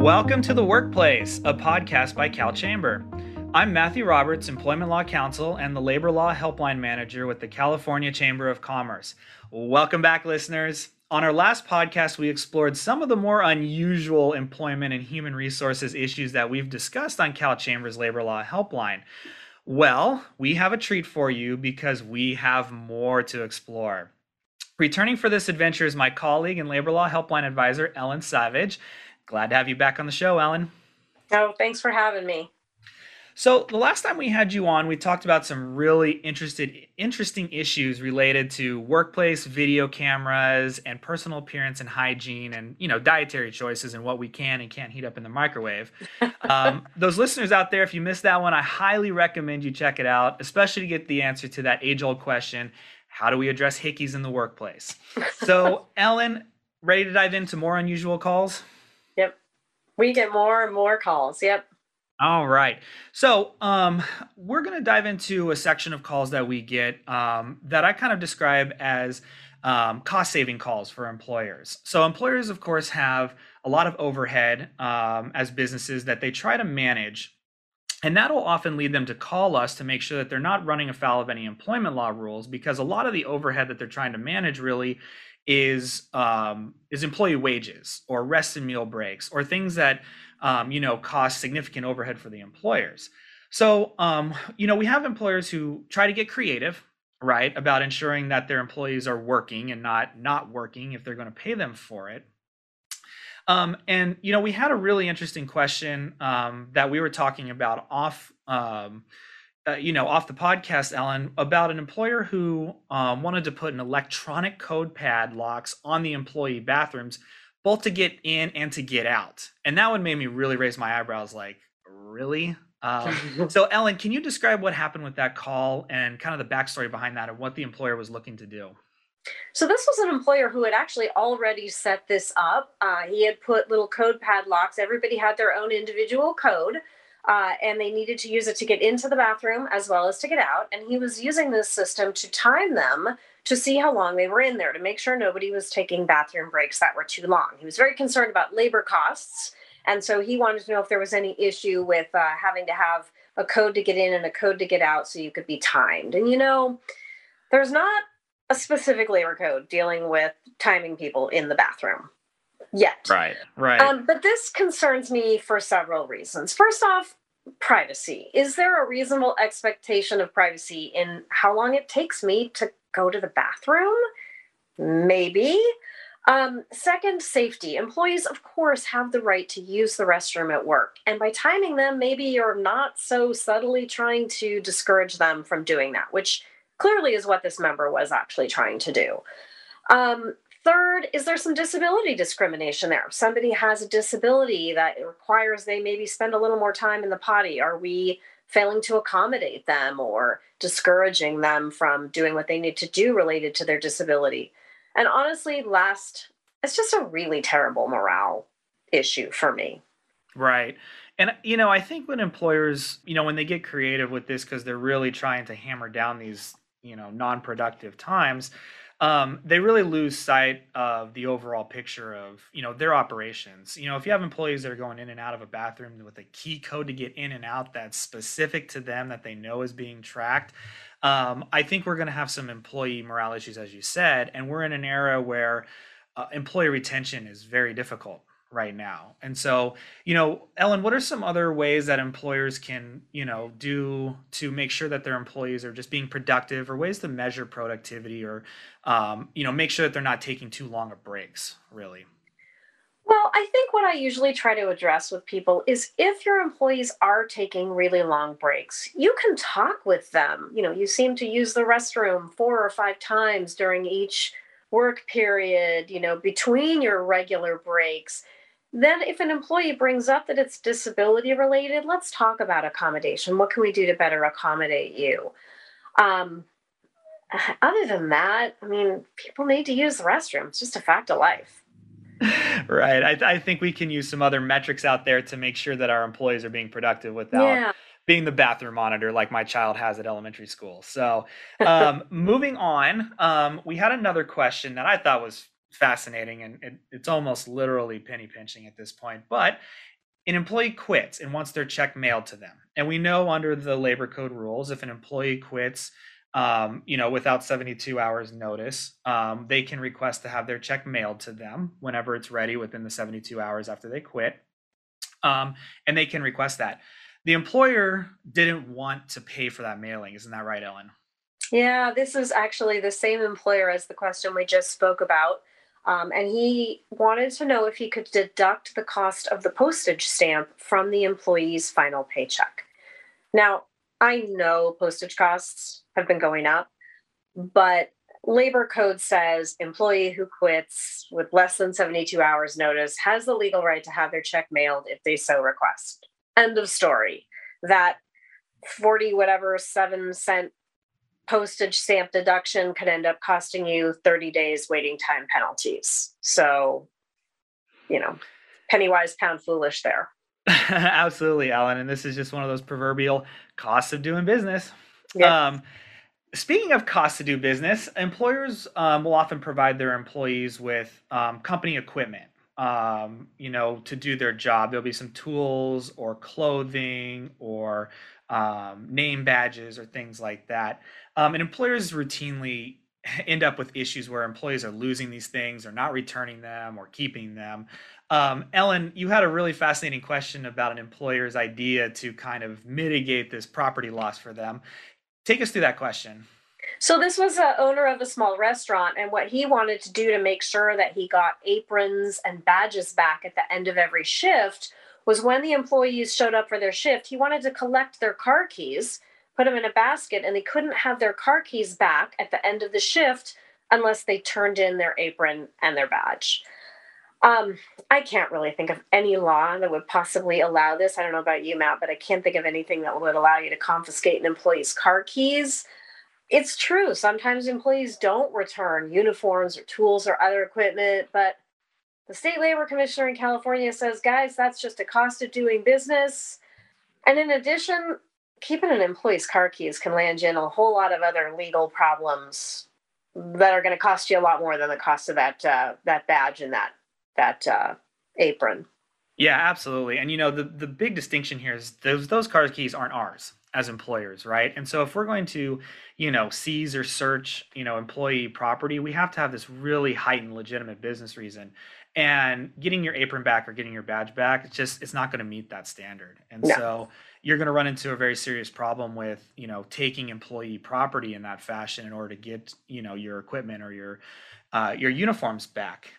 Welcome to The Workplace, a podcast by Cal Chamber. I'm Matthew Roberts, Employment Law Counsel and the Labor Law Helpline Manager with the California Chamber of Commerce. Welcome back, listeners. On our last podcast, we explored some of the more unusual employment and human resources issues that we've discussed on Cal Chamber's Labor Law Helpline. Well, we have a treat for you because we have more to explore. Returning for this adventure is my colleague and Labor Law Helpline Advisor, Ellen Savage. Glad to have you back on the show, Ellen. Oh, thanks for having me. So the last time we had you on, we talked about some really interesting issues related to workplace video cameras and personal appearance and hygiene and, you know, dietary choices and what we can and can't heat up in the microwave. Those listeners out there, if you missed that one, I highly recommend you check it out, especially to get the answer to that age-old question, how do we address hickeys in the workplace? So, Ellen, ready to dive into more unusual calls? Yep. We get more and more calls. Yep. All right. So we're going to dive into a section of calls that we get that I kind of describe as cost-saving calls for employers. So employers, of course, have a lot of overhead as businesses that they try to manage. And that'll often lead them to call us to make sure that they're not running afoul of any employment law rules, because a lot of the overhead that they're trying to manage really is employee wages or rest and meal breaks or things that, you know, cost significant overhead for the employers. So, you know, we have employers who try to get creative, right, about ensuring that their employees are working and not working if they're going to pay them for it. And, you know, we had a really interesting question that we were talking about off the podcast, Ellen, about an employer who wanted to put an electronic code pad locks on the employee bathrooms, both to get in and to get out. And that one made me really raise my eyebrows like, really? So, Ellen, can you describe what happened with that call and kind of the backstory behind that and what the employer was looking to do? So this was an employer who had actually already set this up. He had put little code padlocks. Everybody had their own individual code, and they needed to use it to get into the bathroom as well as to get out. And he was using this system to time them to see how long they were in there, to make sure nobody was taking bathroom breaks that were too long. He was very concerned about labor costs. And so he wanted to know if there was any issue with having to have a code to get in and a code to get out so you could be timed. And, you know, there's not a specific labor code dealing with timing people in the bathroom yet. Right. But this concerns me for several reasons. First off, privacy. Is there a reasonable expectation of privacy in how long it takes me to go to the bathroom? Maybe. Second, safety. Employees, of course, have the right to use the restroom at work. And by timing them, maybe you're not so subtly trying to discourage them from doing that, which clearly is what this member was actually trying to do. Third, is there some disability discrimination there? If somebody has a disability that requires they maybe spend a little more time in the potty, are we failing to accommodate them or discouraging them from doing what they need to do related to their disability? And honestly, last, it's just a really terrible morale issue for me. Right. And, you know, I think when employers, you know, when they get creative with this, because they're really trying to hammer down these, you know, non-productive times, they really lose sight of the overall picture of, you know, their operations. You know, if you have employees that are going in and out of a bathroom with a key code to get in and out that's specific to them that they know is being tracked, I think we're going to have some employee morale issues, as you said. And we're in an era where employee retention is very difficult right now. And so, you know, Ellen, what are some other ways that employers can, you know, do to make sure that their employees are just being productive, or ways to measure productivity, or, you know, make sure that they're not taking too long of breaks, really? Well, I think what I usually try to address with people is if your employees are taking really long breaks, you can talk with them. You know, you seem to use the restroom 4 or 5 times during each work period, you know, between your regular breaks. Then if an employee brings up that it's disability related, let's talk about accommodation. What can we do to better accommodate you? Other than that, I mean, people need to use the restroom. It's just a fact of life. Right. I think we can use some other metrics out there to make sure that our employees are being productive without being the bathroom monitor like my child has at elementary school. So moving on, we had another question that I thought was fascinating, and it's almost literally penny pinching at this point, but An employee quits and wants their check mailed to them. And we know under the labor code rules, if an employee quits, without 72 hours notice, they can request to have their check mailed to them whenever it's ready within the 72 hours after they quit. And they can request that. The employer didn't want to pay for that mailing. Isn't that right, Ellen? Yeah, this is actually the same employer as the question we just spoke about. And he wanted to know if he could deduct the cost of the postage stamp from the employee's final paycheck. Now, I know postage costs have been going up, but labor code says employee who quits with less than 72 hours notice has the legal right to have their check mailed if they so request. End of story. That 47 cent postage stamp deduction could end up costing you 30 days waiting time penalties. So, penny wise, pound foolish there. Absolutely, Ellen. And this is just one of those proverbial costs of doing business. Yeah. Speaking of costs to do business, employers will often provide their employees with company equipment, to do their job. There'll be some tools or clothing or name badges or things like that. And employers routinely end up with issues where employees are losing these things or not returning them or keeping them. Ellen, you had a really fascinating question about an employer's idea to kind of mitigate this property loss for them. Take us through that question. So this was an owner of a small restaurant, and what he wanted to do to make sure that he got aprons and badges back at the end of every shift was when the employees showed up for their shift, he wanted to collect their car keys, put them in a basket, and they couldn't have their car keys back at the end of the shift unless they turned in their apron and their badge. I can't really think of any law that would possibly allow this. I don't know about you, Matt, but I can't think of anything that would allow you to confiscate an employee's car keys. It's true. Sometimes employees don't return uniforms or tools or other equipment, but the state labor commissioner in California says, guys, that's just a cost of doing business. And in addition, keeping an employee's car keys can land you in a whole lot of other legal problems that are going to cost you a lot more than the cost of that badge and that apron. Yeah, absolutely. And the big distinction here is those car keys aren't ours as employers, right? And so if we're going to, seize or search, employee property, we have to have this really heightened legitimate business reason. And getting your apron back or getting your badge back, it's not going to meet that standard. And no. So you're going to run into a very serious problem with, taking employee property in that fashion in order to get, your equipment or your uniforms back.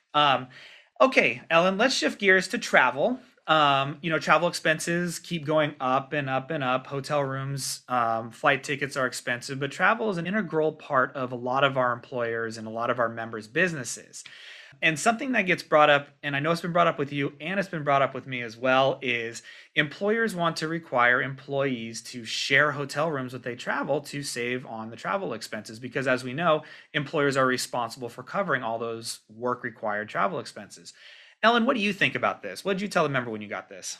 Okay, Ellen, let's shift gears to travel. Travel expenses keep going up and up and up. Hotel rooms, flight tickets are expensive, but travel is an integral part of a lot of our employers and a lot of our members' businesses. And something that gets brought up, and I know it's been brought up with you and it's been brought up with me as well, is employers want to require employees to share hotel rooms when they travel to save on the travel expenses. Because as we know, employers are responsible for covering all those work required travel expenses. Ellen, what do you think about this? What did you tell the member when you got this?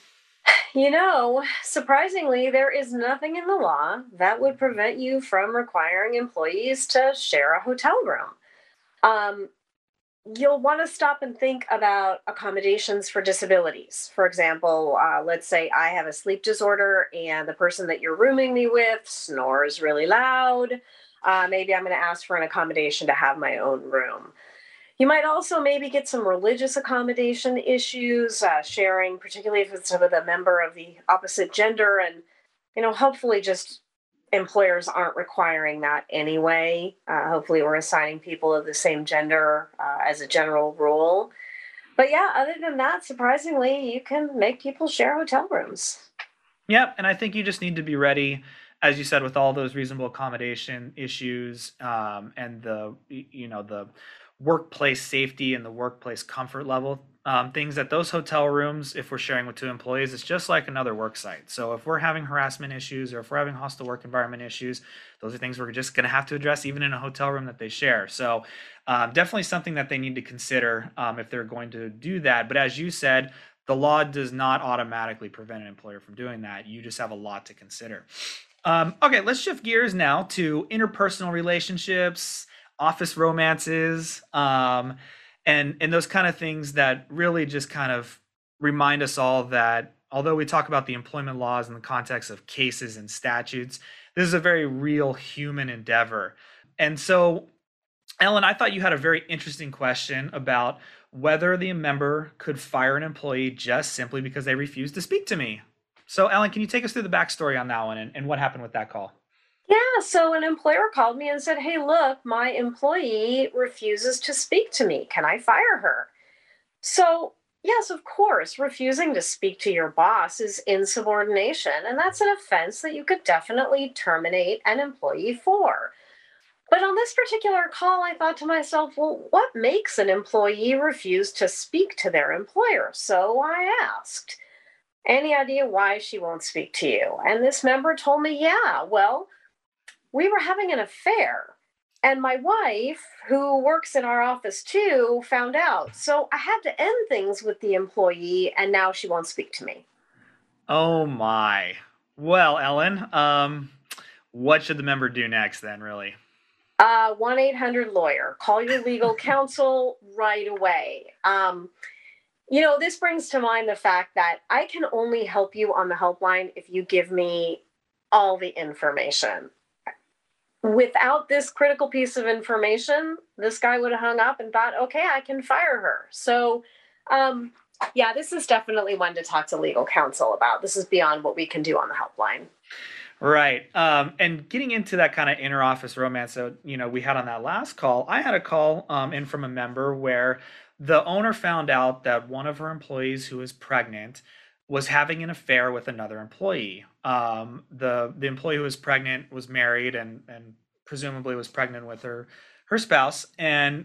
Surprisingly, there is nothing in the law that would prevent you from requiring employees to share a hotel room. You'll want to stop and think about accommodations for disabilities. For example, let's say I have a sleep disorder and the person that you're rooming me with snores really loud. Maybe I'm going to ask for an accommodation to have my own room. You might also maybe get some religious accommodation issues, sharing, particularly if it's with a member of the opposite gender. And, hopefully just employers aren't requiring that anyway. Hopefully we're assigning people of the same gender as a general rule. But yeah, other than that, surprisingly, you can make people share hotel rooms. Yep. And I think you just need to be ready, as you said, with all those reasonable accommodation issues and the workplace safety and the workplace comfort level. Things that those hotel rooms, if we're sharing with two employees, it's just like another work site. So if we're having harassment issues or if we're having hostile work environment issues, those are things we're just going to have to address even in a hotel room that they share. So definitely something that they need to consider if they're going to do that. But as you said, the law does not automatically prevent an employer from doing that. You just have a lot to consider. Okay, let's shift gears now to interpersonal relationships, office romances, and those kind of things that really just kind of remind us all that Although we talk about the employment laws in the context of cases and statutes, this is a very real human endeavor. And so, Ellen, I thought you had a very interesting question about whether the member could fire an employee just simply because they refused to speak to me. So, Ellen, can you take us through the backstory on that one and what happened with that call? Yeah, so an employer called me and said, hey, look, my employee refuses to speak to me. Can I fire her? So, yes, of course, refusing to speak to your boss is insubordination, and that's an offense that you could definitely terminate an employee for. But on this particular call, I thought to myself, well, what makes an employee refuse to speak to their employer? So I asked, any idea why she won't speak to you? And this member told me, yeah, well, we were having an affair, and my wife, who works in our office too, found out. So I had to end things with the employee, and now she won't speak to me. Oh, my. Well, Ellen, what should the member do next then, really? 1-800-LAWYER. Call your legal counsel right away. This brings to mind the fact that I can only help you on the helpline if you give me all the information. Without this critical piece of information, this guy would have hung up and thought, okay, I can fire her. So, this is definitely one to talk to legal counsel about. This is beyond what we can do on the helpline. Right. And getting into that kind of interoffice romance that, we had on that last call, I had a call in from a member where the owner found out that one of her employees who was pregnant was having an affair with another employee. The employee who was pregnant was married and presumably was pregnant with her spouse,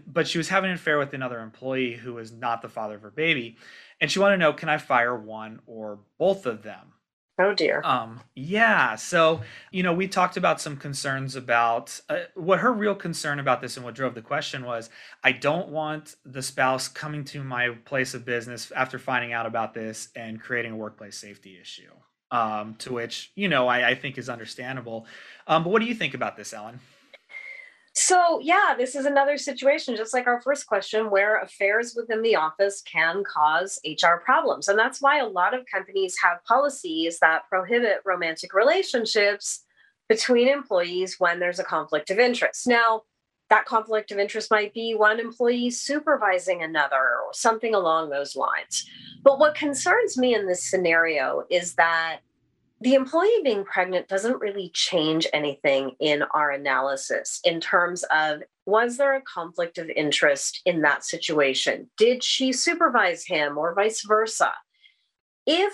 but she was having an affair with another employee who was not the father of her baby. And she wanted to know, can I fire one or both of them? Oh, dear. So, we talked about some concerns about what her real concern about this and what drove the question was, I don't want the spouse coming to my place of business after finding out about this and creating a workplace safety issue, to which, I think is understandable. But what do you think about this, Ellen? So, this is another situation, just like our first question, where affairs within the office can cause HR problems. And that's why a lot of companies have policies that prohibit romantic relationships between employees when there's a conflict of interest. Now, that conflict of interest might be one employee supervising another or something along those lines. But what concerns me in this scenario is that the employee being pregnant doesn't really change anything in our analysis in terms of, was there a conflict of interest in that situation? Did she supervise him or vice versa? If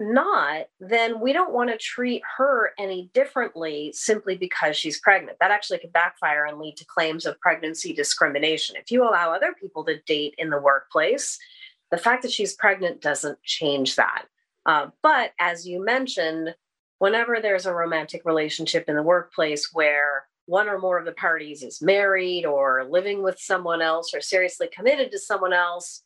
not, then we don't want to treat her any differently simply because she's pregnant. That actually could backfire and lead to claims of pregnancy discrimination. If you allow other people to date in the workplace, the fact that she's pregnant doesn't change that. But as you mentioned, whenever there's a romantic relationship in the workplace where one or more of the parties is married or living with someone else or seriously committed to someone else,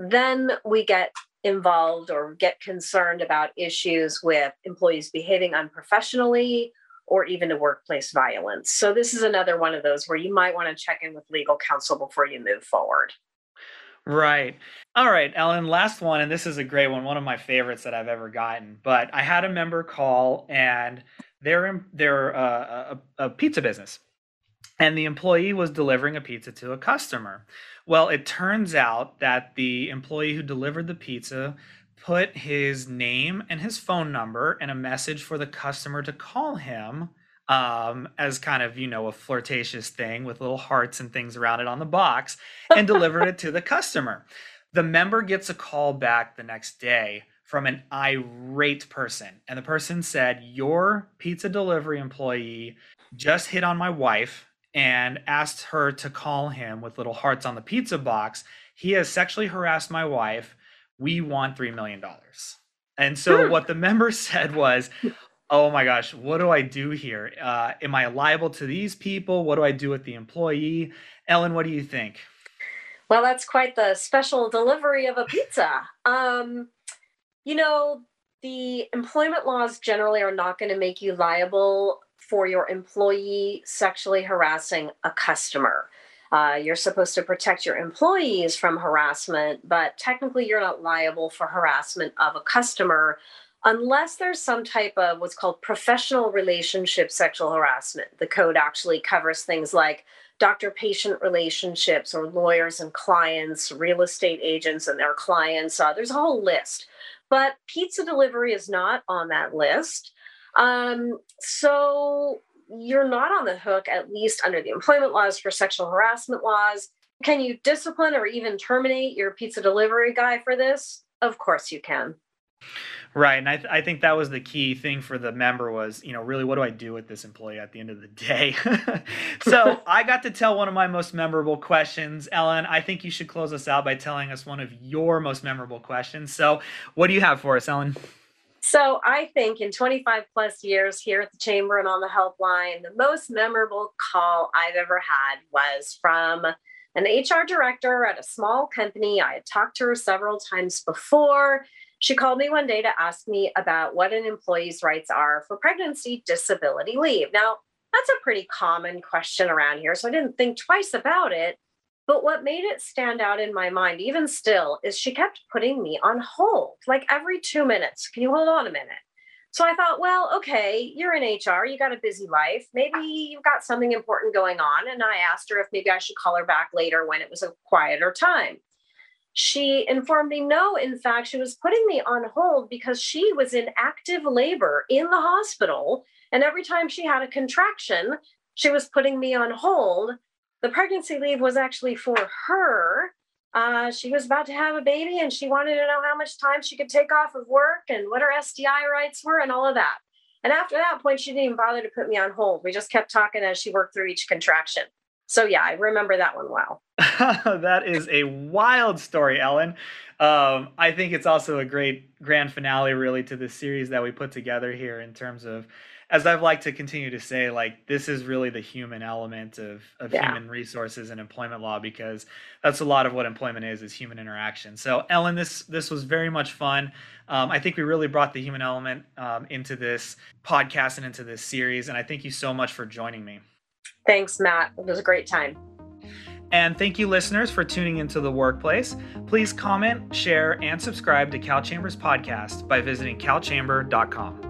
then we get involved or get concerned about issues with employees behaving unprofessionally or even to workplace violence. So this is another one of those where you might want to check in with legal counsel before you move forward. Right. All right, Ellen, last one. And this is a great one. One of my favorites that I've ever gotten, but I had a member call and they're a pizza business and the employee was delivering a pizza to a customer. Well, it turns out that the employee who delivered the pizza put his name and his phone number and a message for the customer to call him as kind of, a flirtatious thing with little hearts and things around it on the box and delivered it to the customer. The member gets a call back the next day from an irate person. And the person said, your pizza delivery employee just hit on my wife and asked her to call him with little hearts on the pizza box. He has sexually harassed my wife. We want $3 million. And so what the member said was, oh my gosh, what do I do here? Am I liable to these people? What do I do with the employee? Ellen, what do you think? Well, that's quite the special delivery of a pizza. The employment laws generally are not going to make you liable for your employee sexually harassing a customer. You're supposed to protect your employees from harassment, but technically you're not liable for harassment of a customer unless there's some type of what's called professional relationship sexual harassment. The code actually covers things like doctor-patient relationships or lawyers and clients, real estate agents and their clients. There's a whole list. But pizza delivery is not on that list. So you're not on the hook, at least under the employment laws, for sexual harassment laws. Can you discipline or even terminate your pizza delivery guy for this? Of course you can. Right. And I think that was the key thing for the member was, you know, really, what do I do with this employee at the end of the day? So I got to tell one of my most memorable questions. Ellen, I think you should close us out by telling us one of your most memorable questions. So what do you have for us, Ellen? So I think in 25 plus years here at the Chamber and on the helpline, the most memorable call I've ever had was from an HR director at a small company. I had talked to her several times before. She called me one day to ask me about what an employee's rights are for pregnancy disability leave. Now, that's a pretty common question around here, so I didn't think twice about it. But what made it stand out in my mind, even still, is she kept putting me on hold, like every 2 minutes. Can you hold on a minute? So I thought, well, okay, you're in HR. You got a busy life. Maybe you've got something important going on. And I asked her if maybe I should call her back later when it was a quieter time. She informed me, no, in fact, she was putting me on hold because she was in active labor in the hospital. And every time she had a contraction, she was putting me on hold. The pregnancy leave was actually for her. She was about to have a baby and she wanted to know how much time she could take off of work and what her SDI rights were and all of that. And after that point, she didn't even bother to put me on hold. We just kept talking as she worked through each contraction. So yeah, I remember that one well. That is a wild story, Ellen. I think it's also a great grand finale really to the series that we put together here in terms of, as I've liked to continue to say, like, this is really the human element of human resources and employment law, because that's a lot of what employment is human interaction. So Ellen, this was very much fun. I think we really brought the human element into this podcast and into this series. And I thank you so much for joining me. Thanks, Matt. It was a great time. And thank you, listeners, for tuning into The Workplace. Please comment, share, and subscribe to Cal Chamber's podcast by visiting calchamber.com.